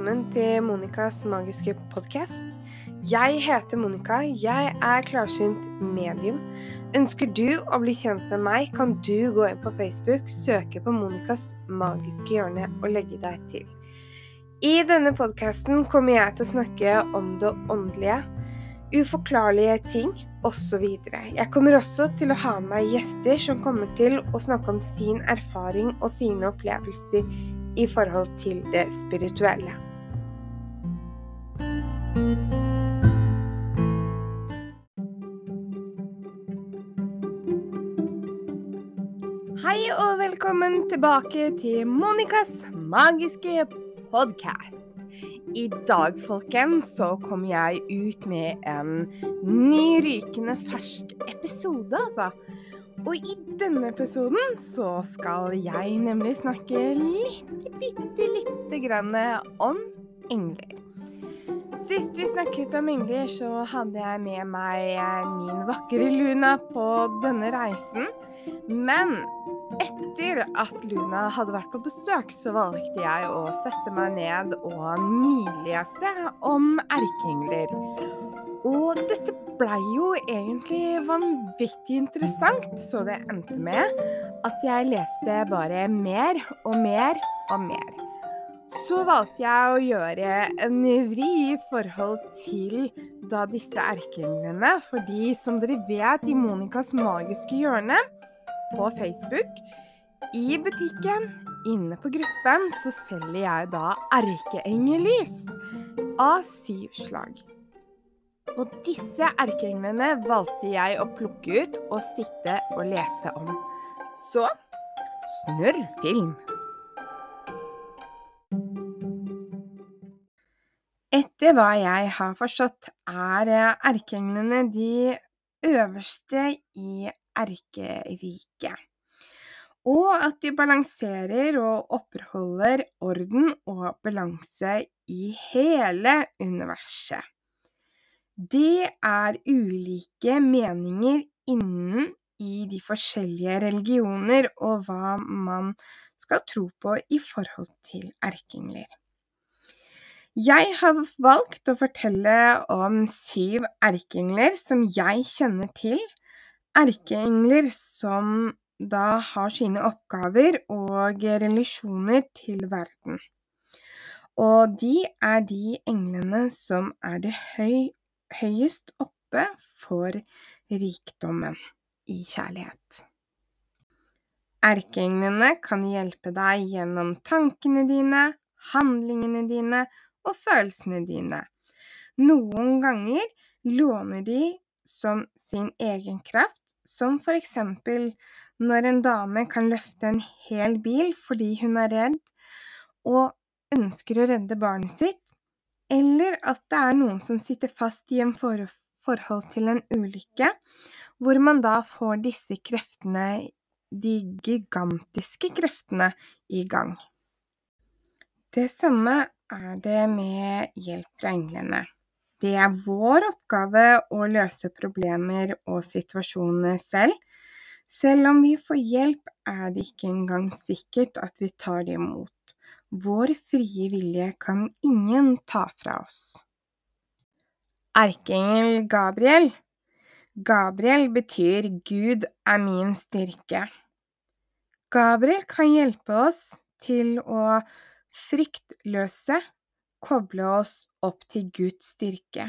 velkommen til Monikas magiske podcast. Jeg heter Monika, jeg er klarsynt medium. Ønsker du å bli kjent med meg, kan du gå inn på Facebook, søke på Monikas magiske hjørne og legge deg til. I denne podcasten kommer jeg til å snakke om det åndelige, uforklarlige ting og så videre. Jeg kommer også til å ha med gjester som kommer til å snakke om sin erfaring og sine opplevelser i forhold til det spirituelle. Hei og velkommen tilbake til Monikas magiske podcast. I dag, folkens, så kom jeg ut med en ny rykende fersk episode, altså. Og i denne episoden så skal jeg nemlig snakke litt grann om engler. Sist vi snakket om engler, så hadde jeg med meg min vakre Luna på denne reisen. Men etter at Luna hadde vært på besøk, så valgte jeg å sette meg ned og nylese om erkeengler. Og dette ble jo egentlig vanvittig interessant, så det endte med at jeg leste bare mer og mer og mer. Så valgte jeg å gjøre en vri i forhold til da disse erkeenglene, fordi som dere vet i Monikas magiske hjørne, på Facebook, i butikken, inne på gruppen, så selger jeg da erkeengellys av 7 slag. Og disse erkeenglene valgte jeg å plukke ut og sitte og lese om. Så, snurr film! Etter hva jeg har forstått, er erkeenglene de øverste i erkerike, og at de balanserer og opprettholder orden og balanse i hele universet. Det er ulike meninger innen i de forskjellige religioner og hva man skal tro på i forhold til erkeengler. Jeg har valgt å fortelle om 7 erkeengler som jeg kjenner til, erkeengler som da har sine oppgaver og relasjoner til verden. Og de er de englene som er det høyest oppe for rikdommen i kjærlighet. Erkeenglene kan hjelpe deg gjennom tankene dine, handlingene dine og følelsene dine. Noen ganger låner de som sin egen kraft, som for eksempel når en dame kan løfte en hel bil fordi hun er redd og ønsker å redde barnet sitt, eller at det er noen som sitter fast i en forhold til en ulykke, hvor man da får disse kreftene, de gigantiske kreftene, i gang. Det samme er det med hjelp fra englene. Det er vår oppgave å løse problemer og situasjoner selv. Selv om vi får hjelp, er det ikke engang sikkert at vi tar det imot. Vår frie vilje kan ingen ta fra oss. Erkeengel Gabriel. Gabriel betyr Gud er min styrke. Gabriel kan hjelpe oss til å fryktløse, koble oss opp til Guds styrke,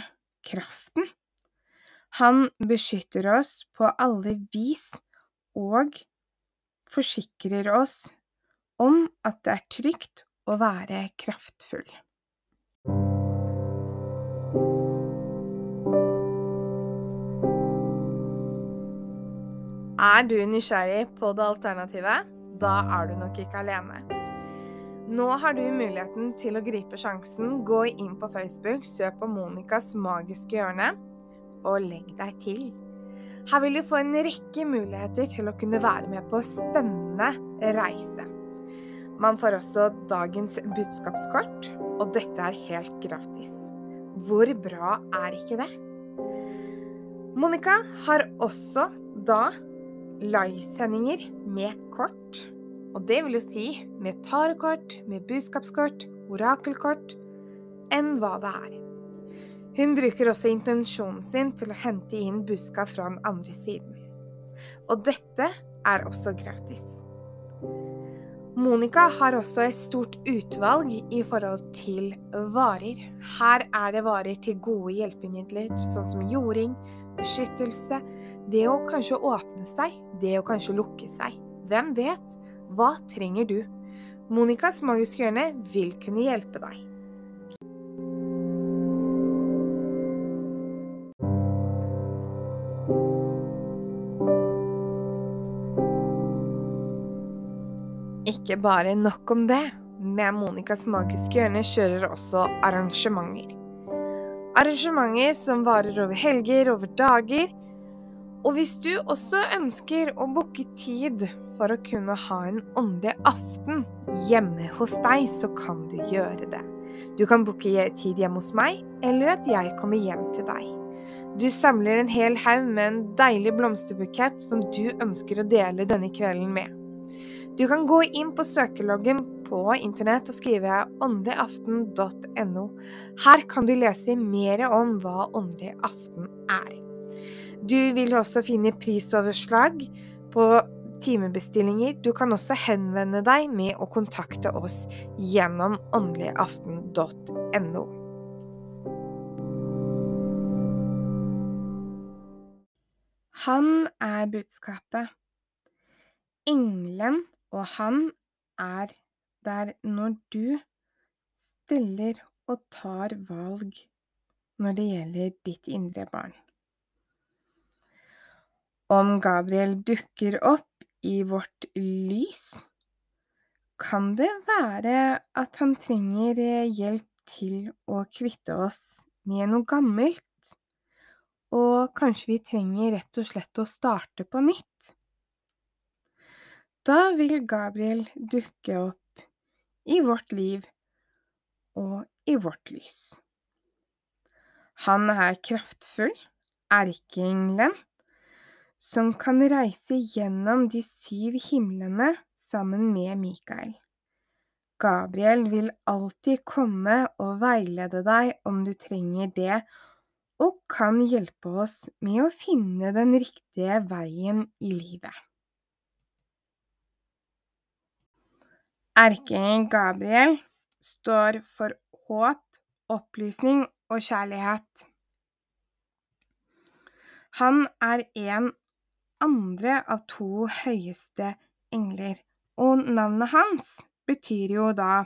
kraften. Han beskytter oss på alle vis og forsikrer oss om at det er trygt å være kraftfull. Er du nysgjerrig på det alternativet? Da er du nok ikke alene. Nå har du muligheten til å gripe sjansen. Gå inn på Facebook, søk på Monikas magiske hjørne og legg deg til. Her vil du få en rekke muligheter til å kunne være med på spennende reise. Man får også dagens budskapskort, og dette er helt gratis. Hvor bra er ikke det? Monika har også da livesendinger med kort. Og det vil jo si med tarekort, med budskapskort, orakelkort, enn hva det er. Hun bruker også intensjonen sin til å hente inn buska fra den andre siden. Og dette er også gratis. Monica har også et stort utvalg i forhold til varer. Her er det varer til gode hjelpemidler, sånn som jording, beskyttelse, det å kanskje åpne seg, det å kanskje lukke seg. Hvem vet? Hva trenger du? Monicas magiske hjørne vil kunne hjelpe deg. Ikke bare nok om det, men Monicas magiske hjørne kjører også arrangementer. Arrangementer som varer over helger, over dager. Og hvis du også ønsker å booke tid for å kunne ha en åndelig aften hjemme hos deg, så kan du gjøre det. Du kan booke tid hjemme hos meg, eller at jeg kommer hjem til deg. Du samler en hel haug med en deilig blomsterbukett som du ønsker å dele denne kvelden med. Du kan gå inn på søkeloggen på internett og skrive åndelig aften.no. Her kan du lese mer om hva åndelig aften er. Du vil også finne prisoverslag på timebestillinger. Du kan også henvende deg med å kontakte oss gjennom åndeligaften.no. Han er budskapet. Engelen og han er der når du stiller og tar valg når det gjelder ditt indre barn. Om Gabriel dukker opp i vårt lys, kan det være at han trenger hjelp til å kvitte oss med noe gammelt, og kanskje vi trenger rett og slett å starte på nytt. Da vil Gabriel dukke opp i vårt liv og i vårt lys. Han er kraftfull, erkeengelen, som kan reise gjennom de 7 himlene sammen med Mikael. Gabriel vil alltid komme og veilede deg om du trenger det, og kan hjelpe oss med å finne den riktige veien i livet. Erkeengel Gabriel står for håp, opplysning og kjærlighet. Han er en andre av 2 høyeste engler, og navnet hans betyr jo da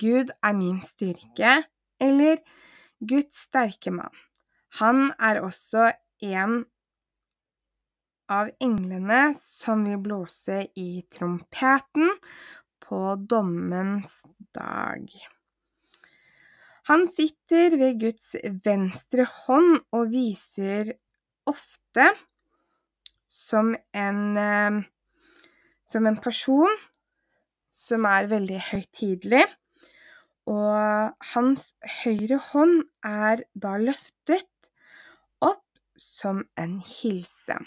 Gud er min styrke, eller Guds sterke mann. Han er også en av englene som vil blåse i trompeten på dommens dag. Han sitter ved Guds venstre hånd og viser ofte som en person som er veldig høytidelig, og hans høyre hånd er da løftet opp som en hilsen.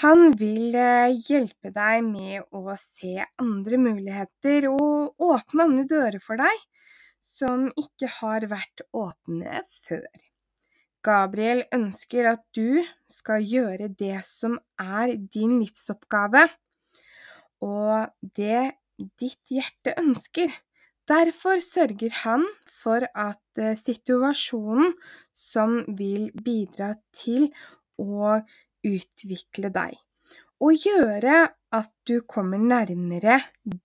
Han vil hjelpe deg med å se andre muligheter og åpne andre dører for deg som ikke har vært åpne før. Gabriel ønsker at du skal gjøre det som er din livsoppgave, og det ditt hjerte ønsker. Derfor sørger han for at situasjonen som vil bidra til å utvikle deg, og gjøre at du kommer nærmere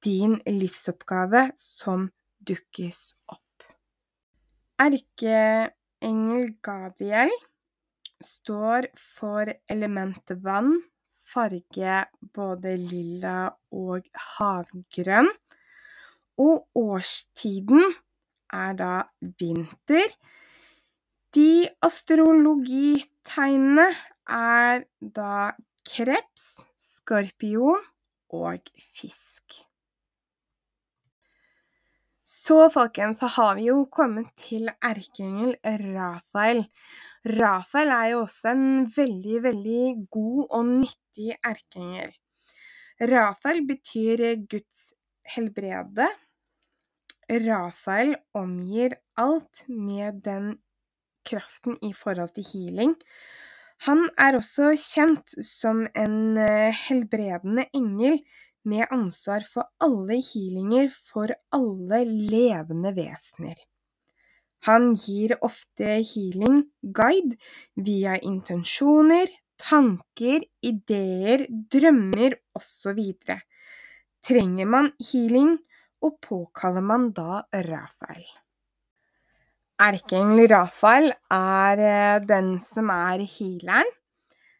din livsoppgave som dukkes opp. Erkeengel Gabriel står for elementet vann, farge både lilla og havgrønn, og årstiden er da vinter. De astrologitegnene er da kreps, skorpion og fisk. Så folkens, så har vi jo kommet til erkeengel Rafael. Rafael er jo også en veldig, veldig god og nyttig erkeengel. Rafael betyr Guds helbrede, Rafael omgir alt med den kraften i forhold til healing. Han er også kjent som en helbredende engel med ansvar for alle healinger for alle levende vesener. Han gir ofte healing guide via intensjoner, tanker, ideer, drømmer og så videre. Trenger man healing, og påkaller man da Rafael. Erkeengel Rafael er den som er healeren.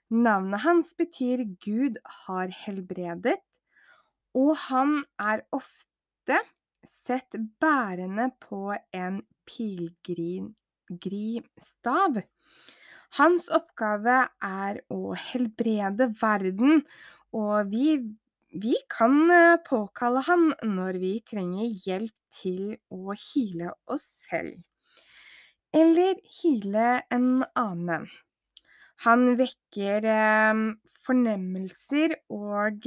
Navnet hans betyr Gud har helbredet, og han er ofte sett bærende på en pilgrimstav. Hans oppgave er å helbrede verden, og vi kan påkalle ham når vi trenger hjelp til å heale oss selv, eller heale en annen. Han vekker fornemmelser og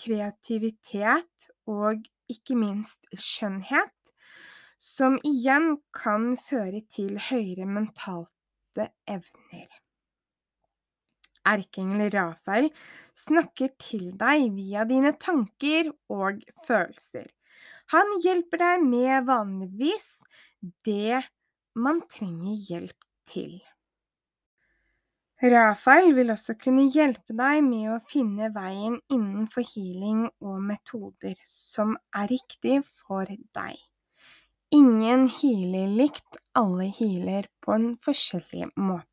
kreativitet og ikke minst skjønnhet, som igjen kan føre til høyere mentale evner. Erkeengel Rafael snakker til deg via dine tanker og følelser. Han hjelper deg med vanligvis det man trenger hjelp til. Rafael vil også kunne hjelpe deg med å finne veien innenfor healing og metoder som er riktig for deg. Ingen healer likt, alle healer på en forskjellig måte.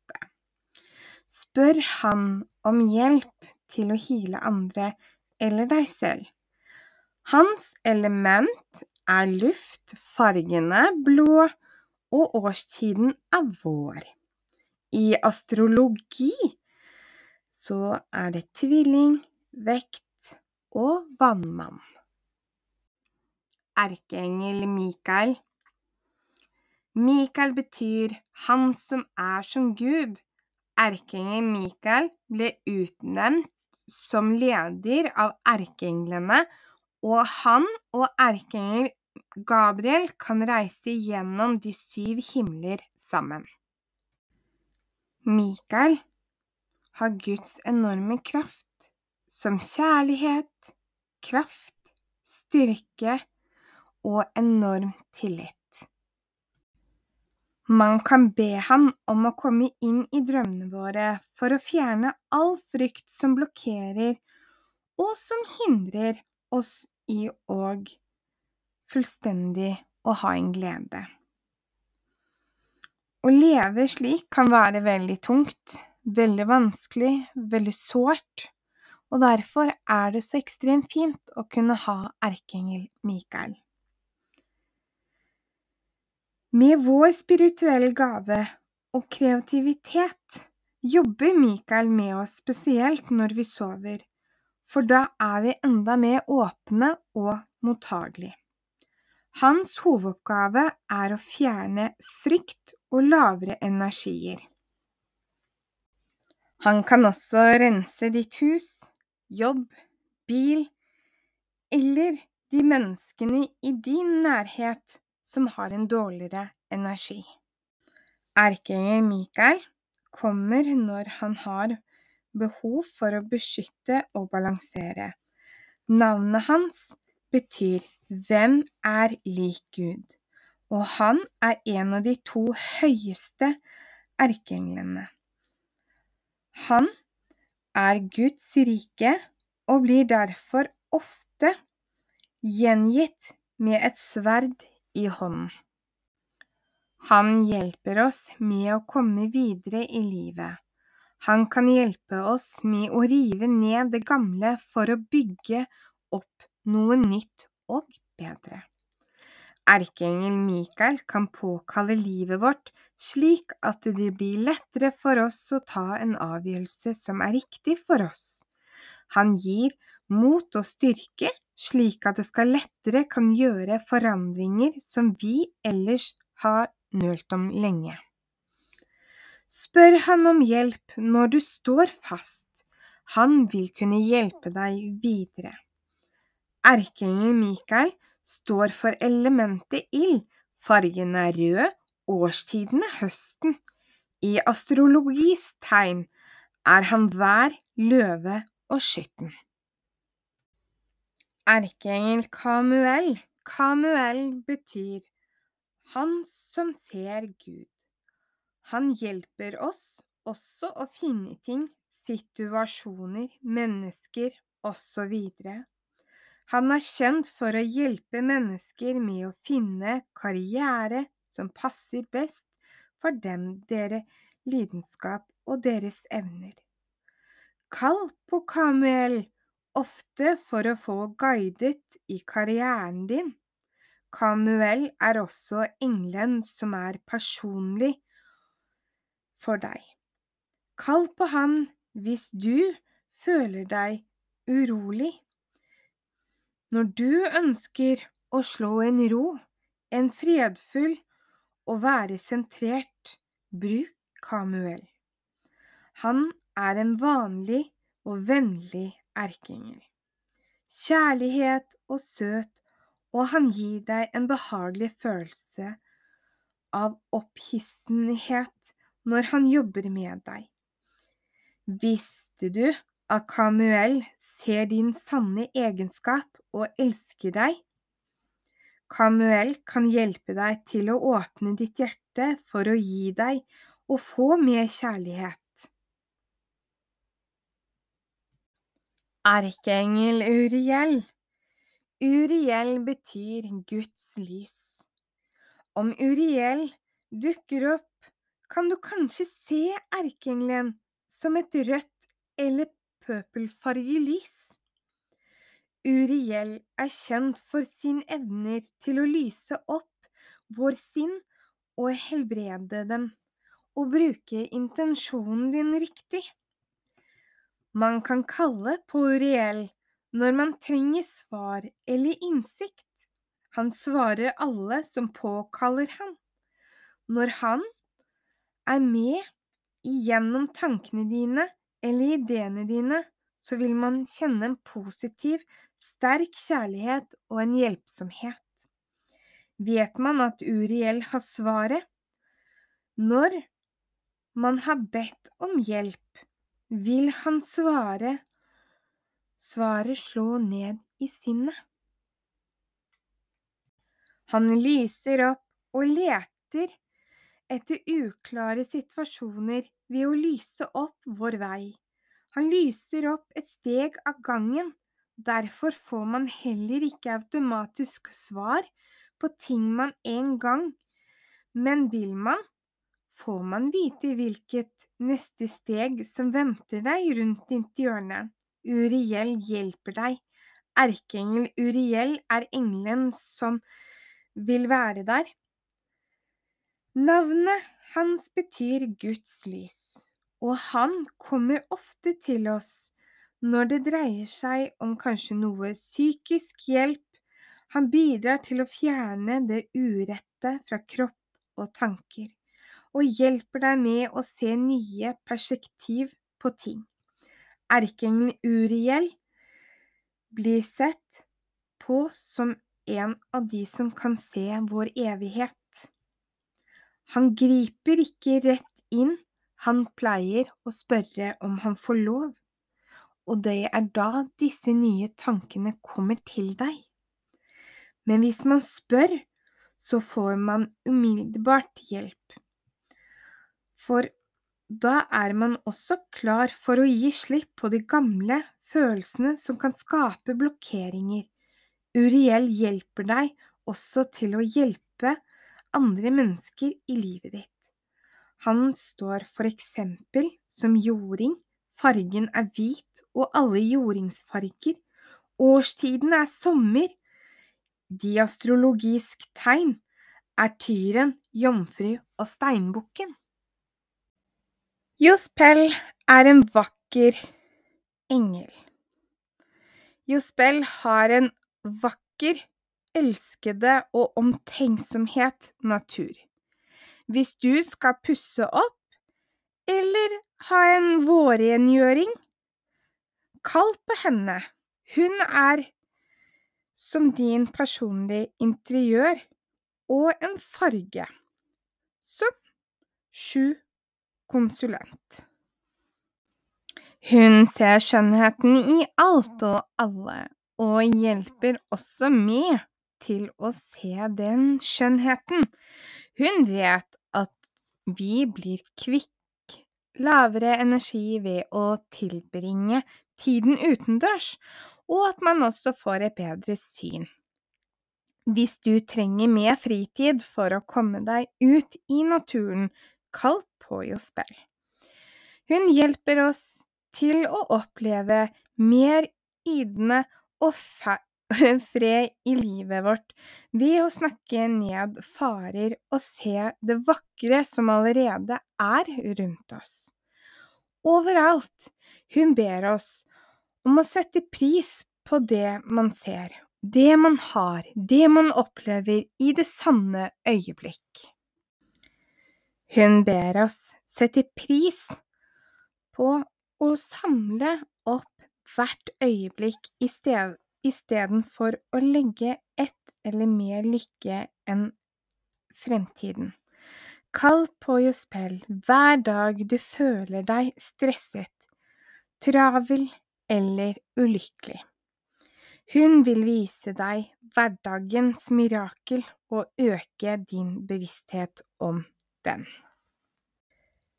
Spør han om hjelp til å heale andre eller deg selv. Hans element er luft, fargene blå, og årstiden er vår. I astrologi så er det tvilling, vekt og vannmann. Erkeengel Mikael. Mikael betyr han som er som Gud. Erkeengel Mikael ble utnevnt som leder av erkeenglene, og han og erkeengel Gabriel kan reise gjennom de 7 himler sammen. Mikael har Guds enorme kraft, som kjærlighet, kraft, styrke og enorm tillit. Man kan be ham om å komme inn i drømmene våre for å fjerne all frykt som blokkerer og som hindrer oss i å fullstendig å ha en glede. Å leve slik kan være veldig tungt, veldig vanskelig, veldig sårt, og derfor er det så ekstremt fint å kunne ha erkeengel Mikael. Med vår spirituelle gave og kreativitet jobber Mikael med oss spesielt når vi sover, for da er vi enda mer åpne og mottagelig. Hans hovedoppgave er å fjerne frykt og lavere energier. Han kan også rense ditt hus, jobb, bil eller de menneskene i din nærhet som har en dårligere energi. Erkeengel Mikael kommer når han har behov for å beskytte og balansere. Navnet hans betyr «Hvem er lik Gud?», og han er en av de 2 høyeste erkeenglene. Han er Guds rike og blir derfor ofte gjengitt med et sverd i hånden. Han hjelper oss med å komme videre i livet. Han kan hjelpe oss med å rive ned det gamle for å bygge opp noe nytt og bedre. Erkeengel Mikael kan påkalle livet vårt slik at det blir lettere for oss å ta en avgjørelse som er riktig for oss. Han gir mot og styrke, slik at det skal lettere kan gjøre forandringer som vi ellers har nølt om lenge. Spør han om hjelp når du står fast. Han vil kunne hjelpe deg videre. Erkeengel Mikael står for elementet ild. Fargen er rød, årstiden er høsten. I astrologis tegn er han vær, løve og skytten. Erkeengel Kamuel. Kamuel betyr han som ser Gud. Han hjelper oss også å finne ting, situasjoner, mennesker og så videre. Han er kjent for å hjelpe mennesker med å finne karriere som passer best for dem, deres lidenskap og deres evner. Kall på Kamuel ofte for å få guidet i karrieren din. Kamuel er også engelen som er personlig for deg. Kall på ham hvis du føler deg urolig. Når du ønsker å slå en ro, en fredfull og være sentrert, bruk Kamuel. Han er en vanlig og vennlig erkeengel. Kjærlighet og søt, og han gir deg en behagelig følelse av opphissenhet når han jobber med deg. Visste du at Kamuel ser din sanne egenskap og elsker deg? Kamuel kan hjelpe deg til å åpne ditt hjerte for å gi deg og få mer kjærlighet. Erkeengel Uriel. Uriel betyr Guds lys. Om Uriel dukker opp, kan du kanskje se erkeengelen som et rødt eller pøpelfarget lys. Uriel er kjent for sin evner til å lyse opp vår sinn og helbrede dem, og bruke intensjonen din riktig. Man kan kalle på Uriel når man trenger svar eller innsikt. Han svarer alle som påkaller han. Når han er med igjennom tankene dine eller ideene dine, så vil man kjenne en positiv, sterk kjærlighet og en hjelpsomhet. Vet man at Uriel har svaret? Når man har bedt om hjelp, vil han svare. Svaret slår ned i sinnet. Han lyser opp og leter etter uklare situasjoner ved å lyse opp vår vei. Han lyser opp et steg av gangen. Derfor får man heller ikke automatisk svar på ting man en gang, men vil man, får man vite hvilket neste steg som venter deg rundt ditt hjørne. Uriel hjelper deg. Erkeengel Uriel er engelen som vil være der. Navnet hans betyr Guds lys, og han kommer ofte til oss når det dreier seg om kanskje noe psykisk hjelp. Han bidrar til å fjerne det urette fra kropp og tanker, og hjelper deg med å se nye perspektiv på ting. Erkeengelen Uriel blir sett på som en av de som kan se vår evighet. Han griper ikke rett inn, han pleier å spørre om han får lov. Og det er da disse nye tankene kommer til deg. Men hvis man spør, så får man umiddelbart hjelp. For da er man også klar for å gi slipp på de gamle følelsene som kan skape blokkeringer. Uriel hjelper deg også til å hjelpe andre mennesker i livet ditt. Han står for eksempel som jording. Fargen er hvit, og alle jordingsfarger. Årstiden er sommer. De astrologisk tegn er tyren, jomfru og steinbukken. Jospel er en vakker engel. Jospel har en vakker, elskede og omtenksomhet natur. Hvis du skal pusse opp, eller ha en vårrengjøring, kall på henne. Hun er som din personlige interiør og en farge, som 7 konsulent. Hun ser skjønnheten i alt og alle, og hjelper også med til å se den skjønnheten. Hun vet at vi blir kvikk, lavere energi ved å tilbringe tiden utendørs, og at man også får et bedre syn. Hvis du trenger mer fritid for å komme deg ut i naturen, kall på Jospel. Hun hjelper oss til å oppleve mer ydende og fred i livet vårt ved å snakke ned farer og se det vakre som allerede er rundt oss. Overalt hun ber oss om å sette pris på det man ser, det man har, det man opplever i det sanne øyeblikk. Hun ber oss sette pris på å samle opp hvert øyeblikk istedenfor å legge ett eller mer lykke enn fremtiden. Kall på Jospel hver dag du føler deg stresset, travel eller ulykkelig. Hun vil vise deg hverdagens mirakel og øke din bevissthet om den.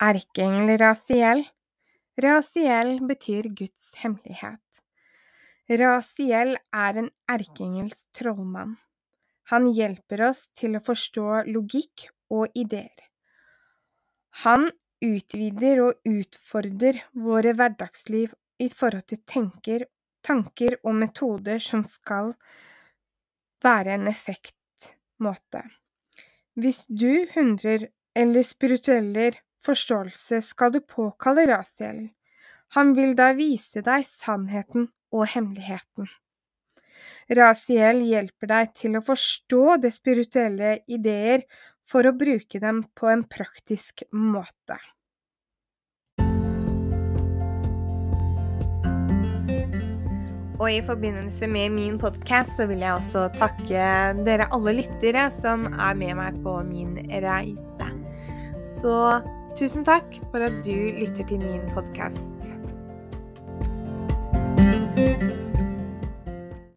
Erkeengel Raziel. Raziel betyr Guds hemmelighet. Raziel er en erkeengels trollmann. Han hjelper oss til å forstå logikk og ideer. Han utvider og utfordrer våre hverdagsliv i forhold til tanker og metoder som skal være en effektmåte. Hvis du hundrer eller spiritueller forståelse, skal du påkalle Raziel. Han vil da vise deg sannheten og hemmeligheten. Raziel hjelper deg til å forstå det spirituelle ideer for å bruke dem på en praktisk måte. Og i forbindelse med min podcast så vil jeg også takke dere alle lyttere som er med meg på min reise. Så tusen takk for at du lytter til min podcast.